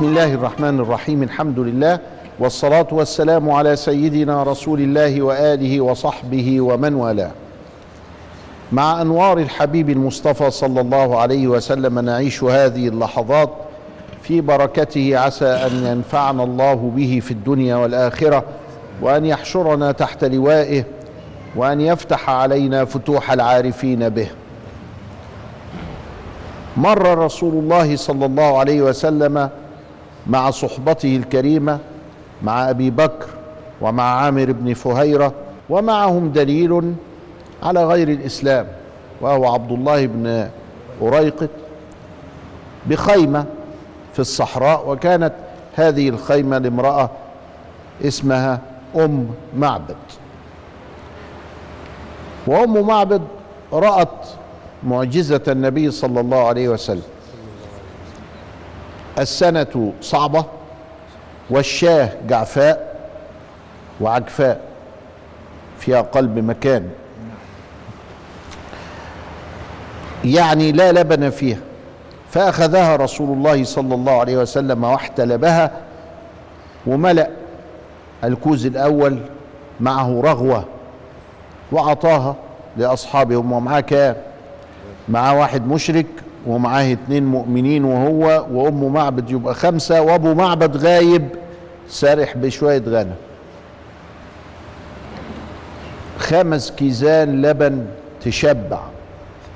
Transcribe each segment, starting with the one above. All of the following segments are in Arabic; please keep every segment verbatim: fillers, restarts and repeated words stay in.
بسم الله الرحمن الرحيم. الحمد لله والصلاة والسلام على سيدنا رسول الله وآله وصحبه ومن والاه. مع أنوار الحبيب المصطفى صلى الله عليه وسلم نعيش هذه اللحظات في بركته، عسى أن ينفعنا الله به في الدنيا والآخرة، وأن يحشرنا تحت لوائه، وأن يفتح علينا فتوح العارفين به. مر رسول الله صلى الله عليه وسلم مع صحبته الكريمة، مع أبي بكر ومع عامر بن فهيرة، ومعهم دليل على غير الإسلام وهو عبد الله بن أريقط، بخيمة في الصحراء، وكانت هذه الخيمة لامرأة اسمها أم معبد. وأم معبد رأت معجزة النبي صلى الله عليه وسلم. السنة صعبة والشاه جعفاء وعجفاء فيها قلب مكان، يعني لا لبن فيها، فأخذها رسول الله صلى الله عليه وسلم واحتلبها وملأ الكوز الأول معه رغوة وعطاها لأصحابهم. ومعاه كام؟ معاه واحد مشرك ومعاه اتنين مؤمنين، وهو وأم معبد يبقى خمسة، وأبو معبد غايب سارح بشوية غنم. خمس كيزان لبن تشبع،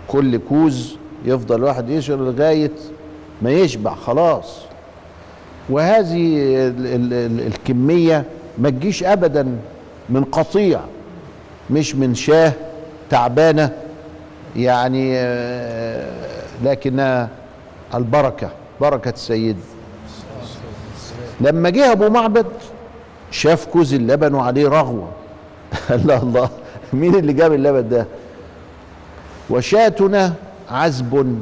كل كوز يفضل واحد يشرب لغاية ما يشبع خلاص. وهذه ال ال ال الكمية ما تجيش أبدا من قطيع، مش من شاه تعبانة يعني، لكنها البركة، بركة السيد. لما جه أبو معبد شاف كوز اللبن وعليه رغوة الله الله، مين اللي جاب اللبن ده؟ وشاتنا عزب،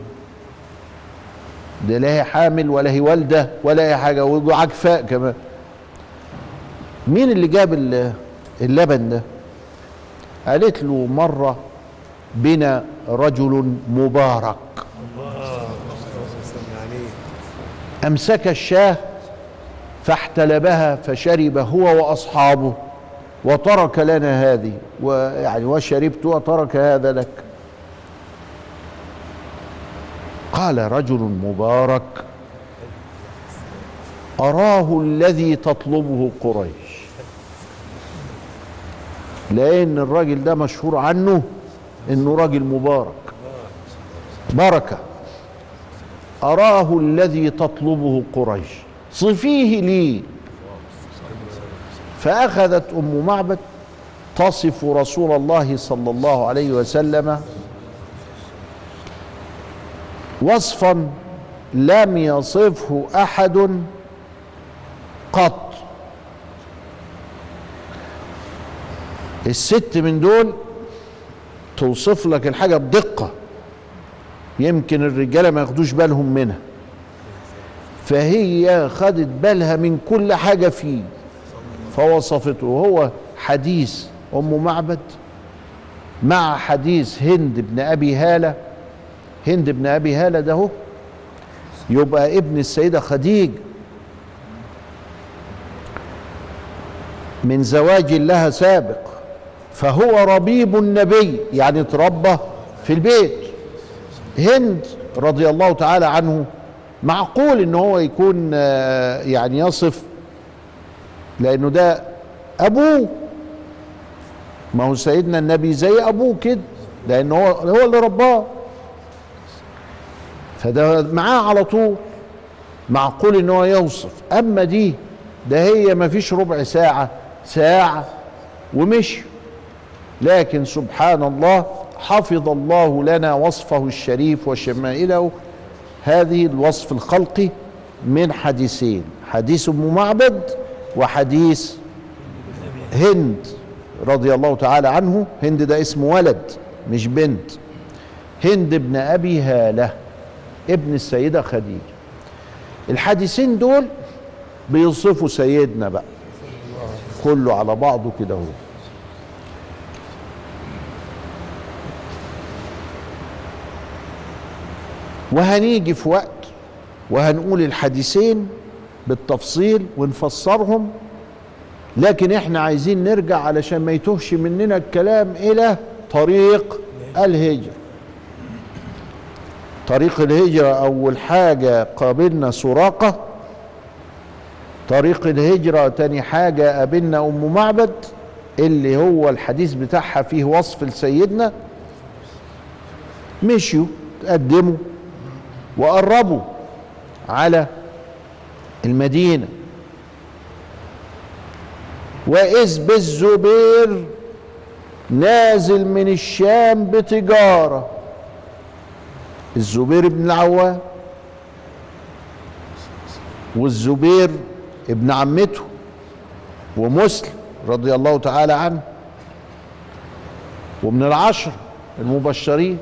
ده لا هي حامل ولا هي والدة ولا هي حاجة، وعجفاء كمان. مين اللي جاب اللبن ده؟ قالت له: مرة بنا رجل مبارك أمسك الشاه فاحتلبها فشرب هو وأصحابه، وترك لنا هذه، ويعني وشربت وترك هذا لك. قال: رجل مبارك أراه الذي تطلبه قريش، لأن الراجل ده مشهور عنه إنه راجل مبارك، بركة. أراه الذي تطلبه قريش، صفيه لي. فأخذت أم معبد تصف رسول الله صلى الله عليه وسلم وصفا لم يصفه أحد قط. الست من دول توصف لك الحاجة بدقة يمكن الرجالة ما ياخدوش بالهم منها، فهي خدت بالها من كل حاجة فيه فوصفته. وهو حديث أم معبد مع حديث هند بن أبي هالة. هند بن أبي هالة ده هو يبقى ابن السيدة خديجة، من زواج لها سابق، فهو ربيب النبي، يعني اتربى في البيت. هند رضي الله تعالى عنه معقول ان هو يكون يعني يصف، لانه ده ابوه، ما هو سيدنا النبي زي ابوه كده، لان هو هو اللي رباه، فده معاه على طول، معقول ان هو يوصف. اما دي ده هي ما فيش ربع ساعة ساعة ومشي. لكن سبحان الله، حفظ الله لنا وصفه الشريف وشمائله، هذه الوصف الخلقي من حديثين: حديث أم معبد وحديث هند رضي الله تعالى عنه. هند ده اسم ولد مش بنت. هند بن أبي هالة ابن السيدة خديجة. الحديثين دول بيوصفوا سيدنا بقى كله على بعضه كده. هو وهنيجي في وقت وهنقول الحديثين بالتفصيل ونفسرهم، لكن احنا عايزين نرجع علشان ما يتهش مننا الكلام الى طريق الهجرة. طريق الهجرة اول حاجة قابلنا سراقة، طريق الهجرة تاني حاجة قابلنا ام معبد اللي هو الحديث بتاعها فيه وصف لسيدنا. مشيوا تقدموا وقربوا على المدينة، وإذ بالزبير نازل من الشام بتجارة، الزبير بن العوام، والزبير ابن عمته ومسلم رضي الله تعالى عنه ومن العشر المبشرين،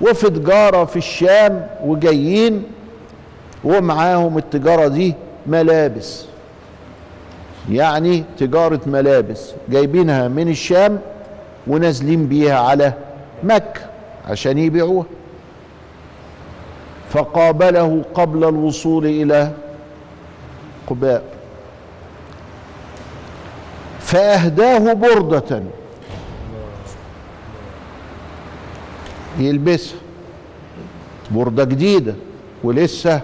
وفي تجارة في الشام وجايين ومعاهم التجارة دي ملابس، يعني تجارة ملابس جايبينها من الشام ونازلين بيها على مكة عشان يبيعوها. فقابله قبل الوصول إلى قباء فأهداه بردة يلبسها، بردة جديدة ولسه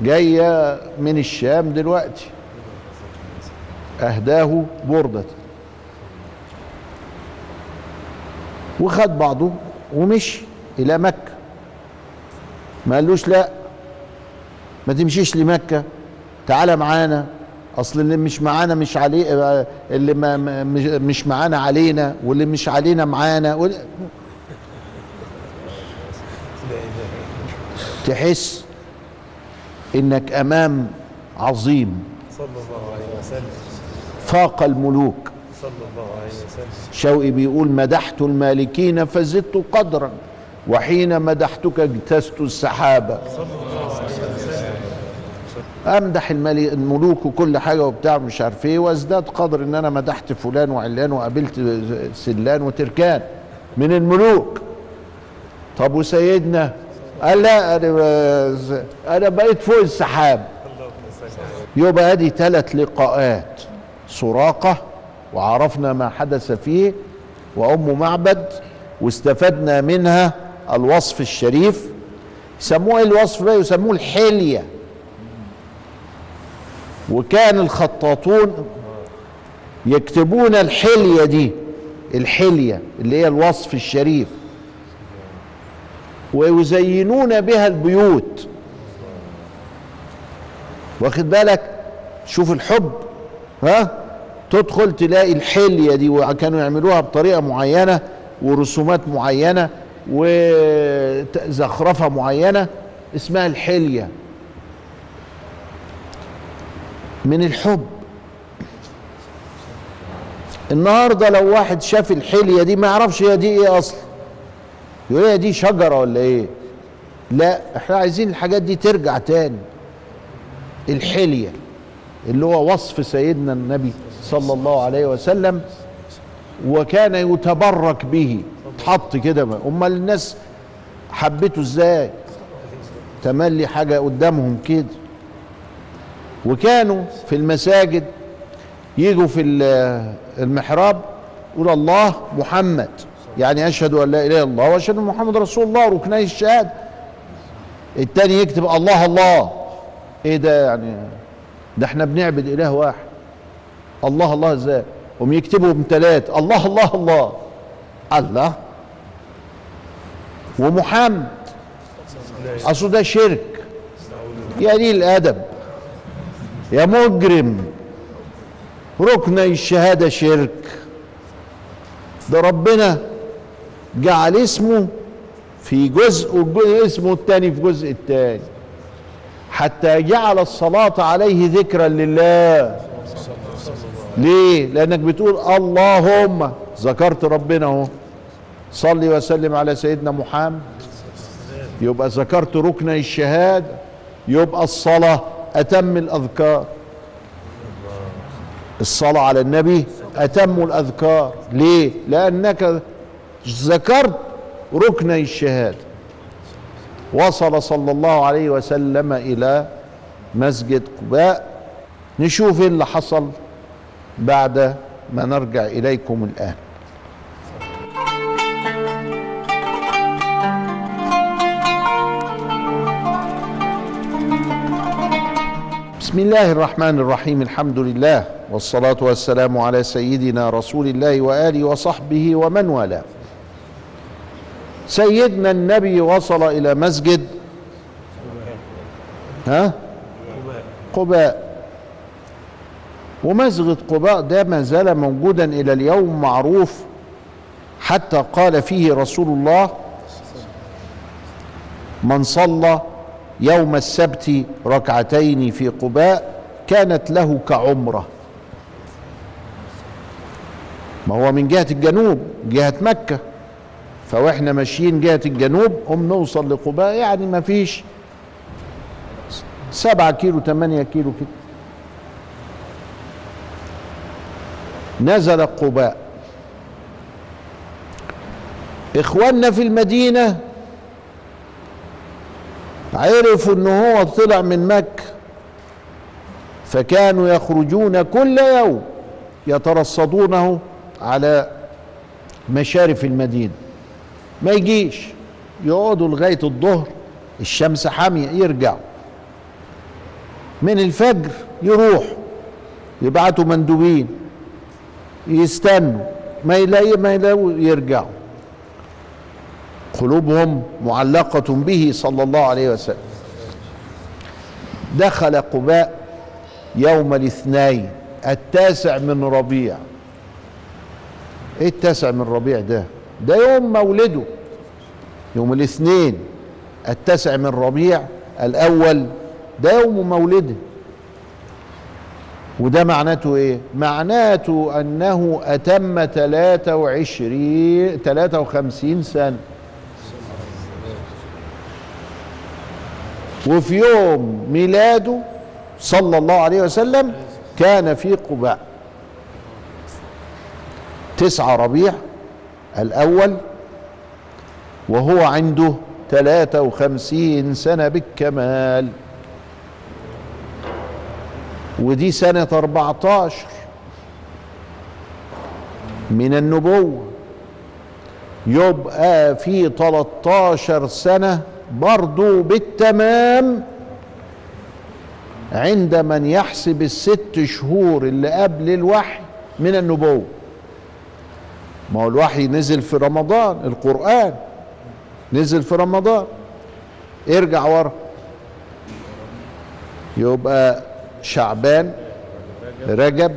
جاية من الشام دلوقتي، أهداه بردة وخد بعضه ومشي إلى مكة. ما قالوش لا ما تمشيش لمكة، تعالى معانا، أصل اللي مش معانا مش عليه، اللي ما مش معانا علينا، واللي مش علينا معانا. تحس إنك أمام عظيم صلى الله عليه وسلم فاق الملوك صلى الله عليه وسلم. شوقي بيقول مدحت المالكين فزدت قدرا، وحين مدحتك اجتزت السحابة. امدح الملوك وكل حاجة وبتاع مش عارف ايه، وازداد قدر ان انا مدحت فلان وعلان وقابلت سلان وتركان من الملوك. طب وسيدنا قال لا انا بقيت فوق السحاب. يبقى ادي ثلاث لقاءات، سراقة وعرفنا ما حدث فيه، وأم معبد واستفدنا منها الوصف الشريف. يسموه الوصف ده يسموه الحلية، وكان الخطاطون يكتبون الحلية دي، الحلية اللي هي الوصف الشريف، ويزينون بها البيوت. واخد بالك؟ شوف الحب، ها، تدخل تلاقي الحلية دي، وكانوا يعملوها بطريقة معينة ورسومات معينة وزخرفة معينة اسمها الحلية. من الحب. النهاردة لو واحد شاف الحلية دي ما يعرفش هي دي ايه اصلا، يقول هي دي شجرة ولا ايه؟ لا، احنا عايزين الحاجات دي ترجع تاني. الحلية اللي هو وصف سيدنا النبي صلى الله عليه وسلم، وكان يتبرك به، اتحط كده. امال الناس حبته ازاي؟ تملي حاجه قدامهم كده. وكانوا في المساجد يجوا في المحراب يقول الله محمد، يعني اشهد ان لا اله الا الله واشهد ان محمد رسول الله، ركني الشهاده. التاني يكتب الله الله، ايه ده يعني؟ ده احنا بنعبد اله واحد. الله الله ازاي؟ هم يكتبوا بثلاث، الله الله الله الله ومحمد. اصل ده شرك يا قليل الادب يا مجرم، ركني الشهاده شرك. ده ربنا جعل اسمه في جزء واسمه الثاني في جزء الثاني، حتى جعل الصلاة عليه ذكرا لله. ليه؟ لأنك بتقول اللهم ذكرت ربنا اهو، صلي وسلم على سيدنا محمد، يبقى ذكرت ركن الشهادة، يبقى الصلاة أتم الأذكار، الصلاة على النبي أتم الأذكار. ليه؟ لأنك ذكرت ركن الشهادة. وصل صلى الله عليه وسلم إلى مسجد قباء. نشوف ايه اللي حصل بعد ما نرجع اليكم الان. بسم الله الرحمن الرحيم، الحمد لله والصلاة والسلام على سيدنا رسول الله وآله وصحبه ومن والاه. سيدنا النبي وصل إلى مسجد ها؟ قباء. ومسجد قباء ده ما زال موجودا إلى اليوم معروف، حتى قال فيه رسول الله: من صلى يوم السبت ركعتين في قباء كانت له كعمرة. ما هو من جهة الجنوب، جهة مكة، فواحنا ماشيين جهة الجنوب قم نوصل لقباء، يعني ما فيش سبعة كيلو تمانية كيلو كده. نزل قباء. اخواننا في المدينة عرفوا ان هو طلع من مكة، فكانوا يخرجون كل يوم يترصدونه على مشارف المدينة، ما يجيش، يقعدوا لغاية الظهر الشمس حامية، يرجعوا من الفجر يروح يبعتوا مندوبين يستنوا، ما يلاقي ما يلاقوا يرجعوا، قلوبهم معلقة به صلى الله عليه وسلم. دخل قباء يوم الاثنين التاسع من ربيع. ايه التاسع من ربيع ده؟ ده يوم مولده، يوم الاثنين التاسع من ربيع الاول ده يوم مولده. وده معناته ايه؟ معناته انه اتم ثلاثة وعشرين ثلاثة وخمسين سنة. وفي يوم ميلاده صلى الله عليه وسلم كان في قباء، تسعة ربيع الأول وهو عنده ثلاثة وخمسين سنة بالكمال، ودي سنة أربعة عشر من النبوة، يبقى في ثلاثة عشر سنة برضو بالتمام عند من يحسب الست شهور اللي قبل الوحي من النبوة. ما هو الوحي نزل في رمضان، القرآن نزل في رمضان. ارجع ورا، يبقى شعبان، رجب،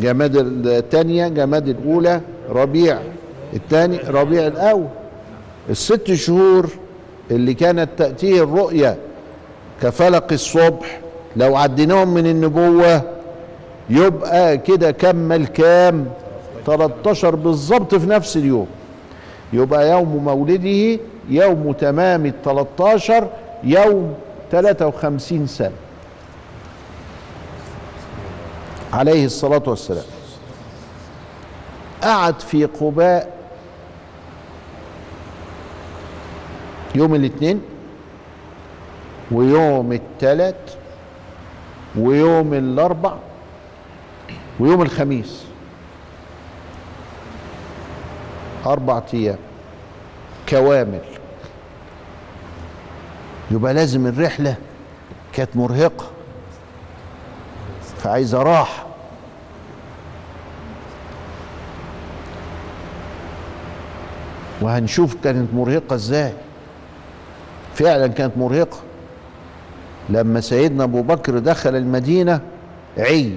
جماد الثانية، جماد الأولى، ربيع الثاني، ربيع الأول. الست شهور اللي كانت تأتيه الرؤية كفلق الصبح لو عديناهم من النبوة يبقى كده كمل كام؟ ثلاثة عشر بالظبط في نفس اليوم. يبقى يوم مولده يوم تمام الثلاثة عشر يوم ثلاثة وخمسين سنة عليه الصلاة والسلام. قعد في قباء يوم الاثنين ويوم الثلاث ويوم الاربع ويوم الخميس، اربع ايام كوامل. يبقى لازم الرحله كانت مرهقه فعايزه راحه. وهنشوف كانت مرهقه ازاي. فعلا كانت مرهقة. لما سيدنا أبو بكر دخل المدينة عي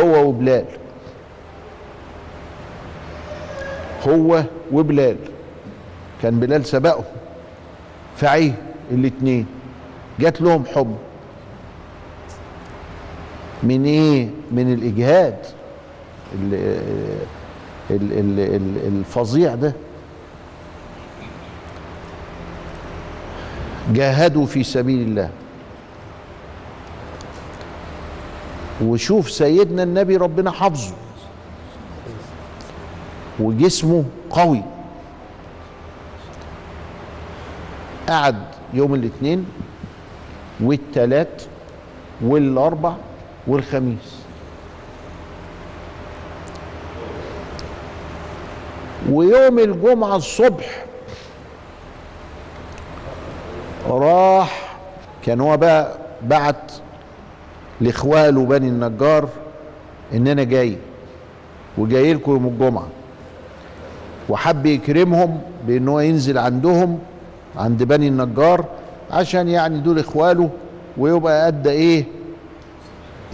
هو وبلال، هو وبلال كان بلال سبقه، فعي الاتنين جات لهم حب من ايه؟ من الإجهاد الفظيع ده. جاهدوا في سبيل الله. وشوف سيدنا النبي ربنا حفظه وجسمه قوي. قعد يوم الاثنين والثلاث والأربع والخميس. ويوم الجمعة الصبح راح، كان هو بقى بعت لإخواله بني النجار إن أنا جاي وجاي لكم يوم الجمعة، وحب يكرمهم بإن هو ينزل عندهم عند بني النجار عشان يعني دول إخواله، ويبقى أدى إيه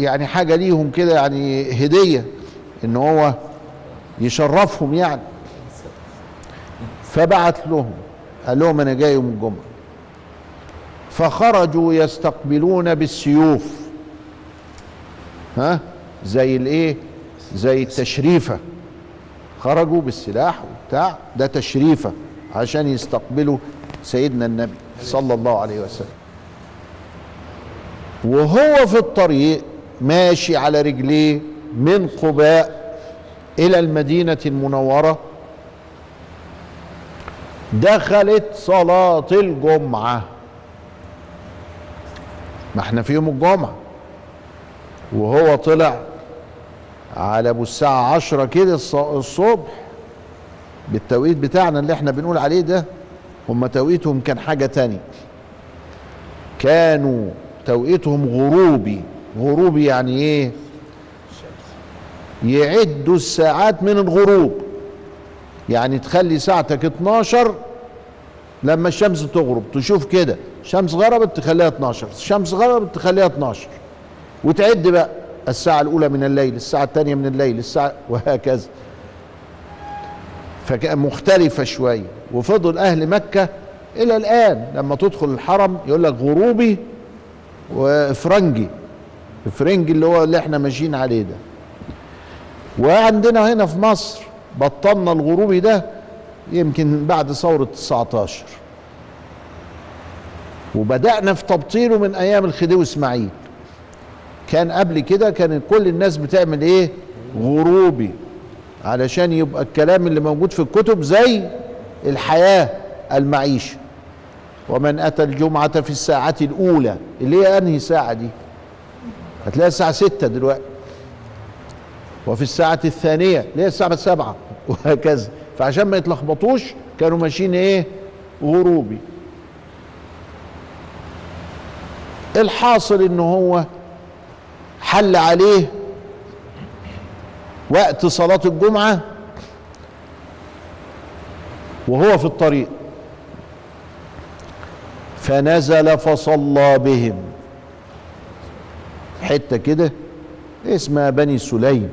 يعني حاجة ليهم كده، يعني هدية إن هو يشرفهم يعني. فبعت لهم قال لهم أنا جاي يوم الجمعة، فخرجوا يستقبلون بالسيوف، ها زي الايه، زي التشريفة، خرجوا بالسلاح وبتاع ده تشريفة عشان يستقبلوا سيدنا النبي صلى الله عليه وسلم. وهو في الطريق ماشي على رجليه من قباء إلى المدينة المنورة، دخلت صلاة الجمعة، ما احنا في يوم الجمعة، وهو طلع على ابو الساعة عشرة كده الصبح بالتوقيت بتاعنا اللي احنا بنقول عليه ده، هم توقيتهم كان حاجة تانية، كانوا توقيتهم غروبي. غروبي يعني ايه؟ يعدوا الساعات من الغروب، يعني تخلي ساعتك اتناشر لما الشمس تغرب، تشوف كده الشمس غربت تخليها اتناشر، الشمس غربت تخليها اتناشر، وتعد بقى الساعة الأولى من الليل، الساعة الثانية من الليل، الساعة وهكذا. فكان مختلفة شوية. وفضل أهل مكة إلى الآن لما تدخل الحرم يقول لك غروبي وإفرنجي، إفرنجي اللي هو اللي احنا ماشيين عليه ده. وعندنا هنا في مصر بطلنا الغروبي ده يمكن بعد ثورة تسعتاشر، وبدأنا في تبطيله من أيام الخديوي إسماعيل. كان قبل كده كان كل الناس بتعمل ايه؟ غروبي، علشان يبقى الكلام اللي موجود في الكتب زي الحياة المعيشة. ومن أتى الجمعة في الساعة الأولى، اللي هي أنهي ساعة دي؟ هتلاقي الساعة ستة دلوقتي، وفي الساعة الثانية اللي هي الساعة سبعة، وهكذا. فعشان ما يتلخبطوش كانوا ماشيين ايه؟ غروبي. الحاصل ان هو حل عليه وقت صلاة الجمعة وهو في الطريق، فنزل فصلى بهم حتة كده اسمها بني سليم،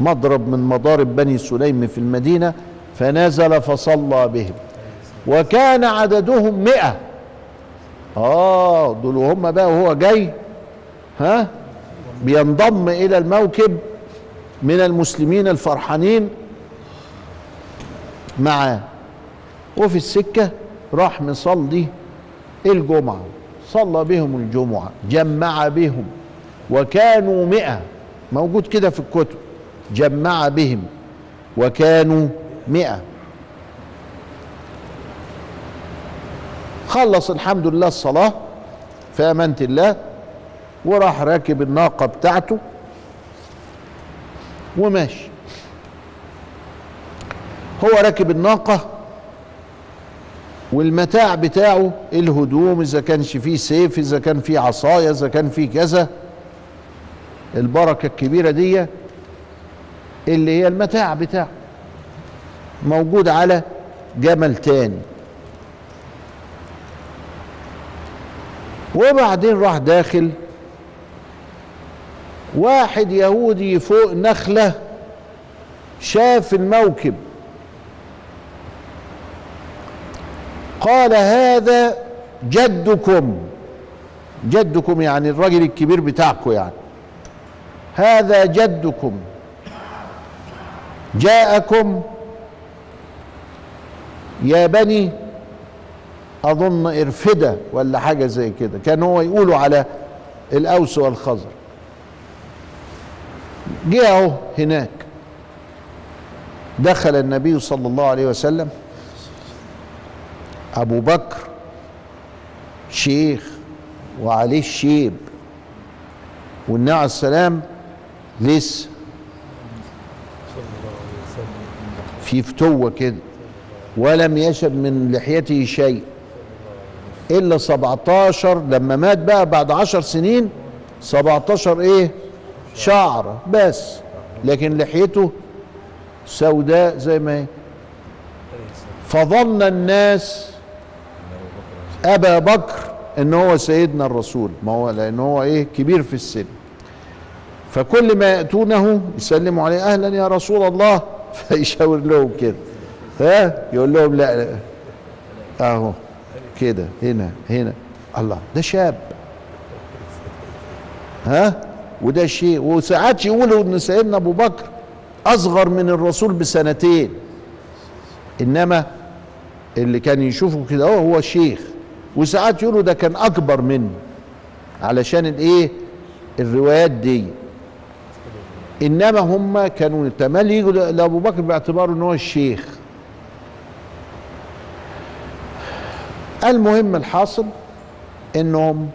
مضرب من مضارب بني سليم في المدينة. فنزل فصلى بهم، وكان عددهم مئة. آه دول هم بقى وهو جاي ها بينضم إلى الموكب من المسلمين الفرحانين معاه. وفي السكة راح مصلي الجمعة، صلى بهم الجمعة، جمع بهم، وكانوا مئة، موجود كده في الكتب، جمع بهم وكانوا مئة. خلص الحمد لله الصلاة في أمانة الله، وراح راكب الناقة بتاعته وماشي. هو راكب الناقة والمتاع بتاعه الهدوم، إذا كانش فيه سيف، إذا كان فيه عصاية، إذا كان فيه كذا، البركة الكبيرة دي اللي هي المتاع بتاعه موجود على جمل تاني. وبعدين راح داخل واحد يهودي فوق نخلة، شاف الموكب قال هذا جدكم، جدكم يعني الراجل الكبير بتاعكم يعني، هذا جدكم جاءكم يا بني أظن إرفدة ولا حاجة زي كده، كان هو يقولوا على الأوس والخزر. جاءوا هناك، دخل النبي صلى الله عليه وسلم، أبو بكر شيخ وعليه الشيب، والنبي عليه السلام لسه في فتوة كده، ولم يشب من لحيته شيء إلا سبعتاشر لما مات بقى بعد عشر سنين، سبعتاشر إيه شعر بس، لكن لحيته سوداء زي ما هي. فظن الناس أبا بكر إن هو سيدنا الرسول، ما هو لأن هو إيه كبير في السن، فكل ما يأتونه يسلموا عليه أهلا يا رسول الله، فيشاور لهم كده، ها يقول لهم لا أهو كده هنا هنا، الله ده شاب ها وده شيء. وساعات يقولوا إن سيدنا أبو بكر أصغر من الرسول بسنتين، إنما اللي كان يشوفه كده هو الشيخ، وساعات يقولوا ده كان أكبر منه علشان الإيه الروايات دي. إنما هم كانوا تمال يجوا لأبو بكر باعتباره إن هو الشيخ. المهم الحاصل إنهم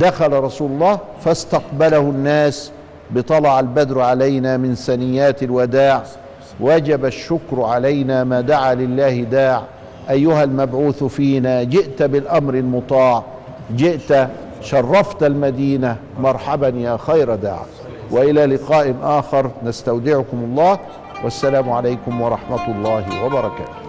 دخل رسول الله فاستقبله الناس بطلع البدر علينا من ثنيات الوداع، وجب الشكر علينا ما دعا لله داع، أيها المبعوث فينا جئت بالأمر المطاع، جئت شرفت المدينة، مرحبا يا خير داع. وإلى لقاء آخر نستودعكم الله، والسلام عليكم ورحمة الله وبركاته.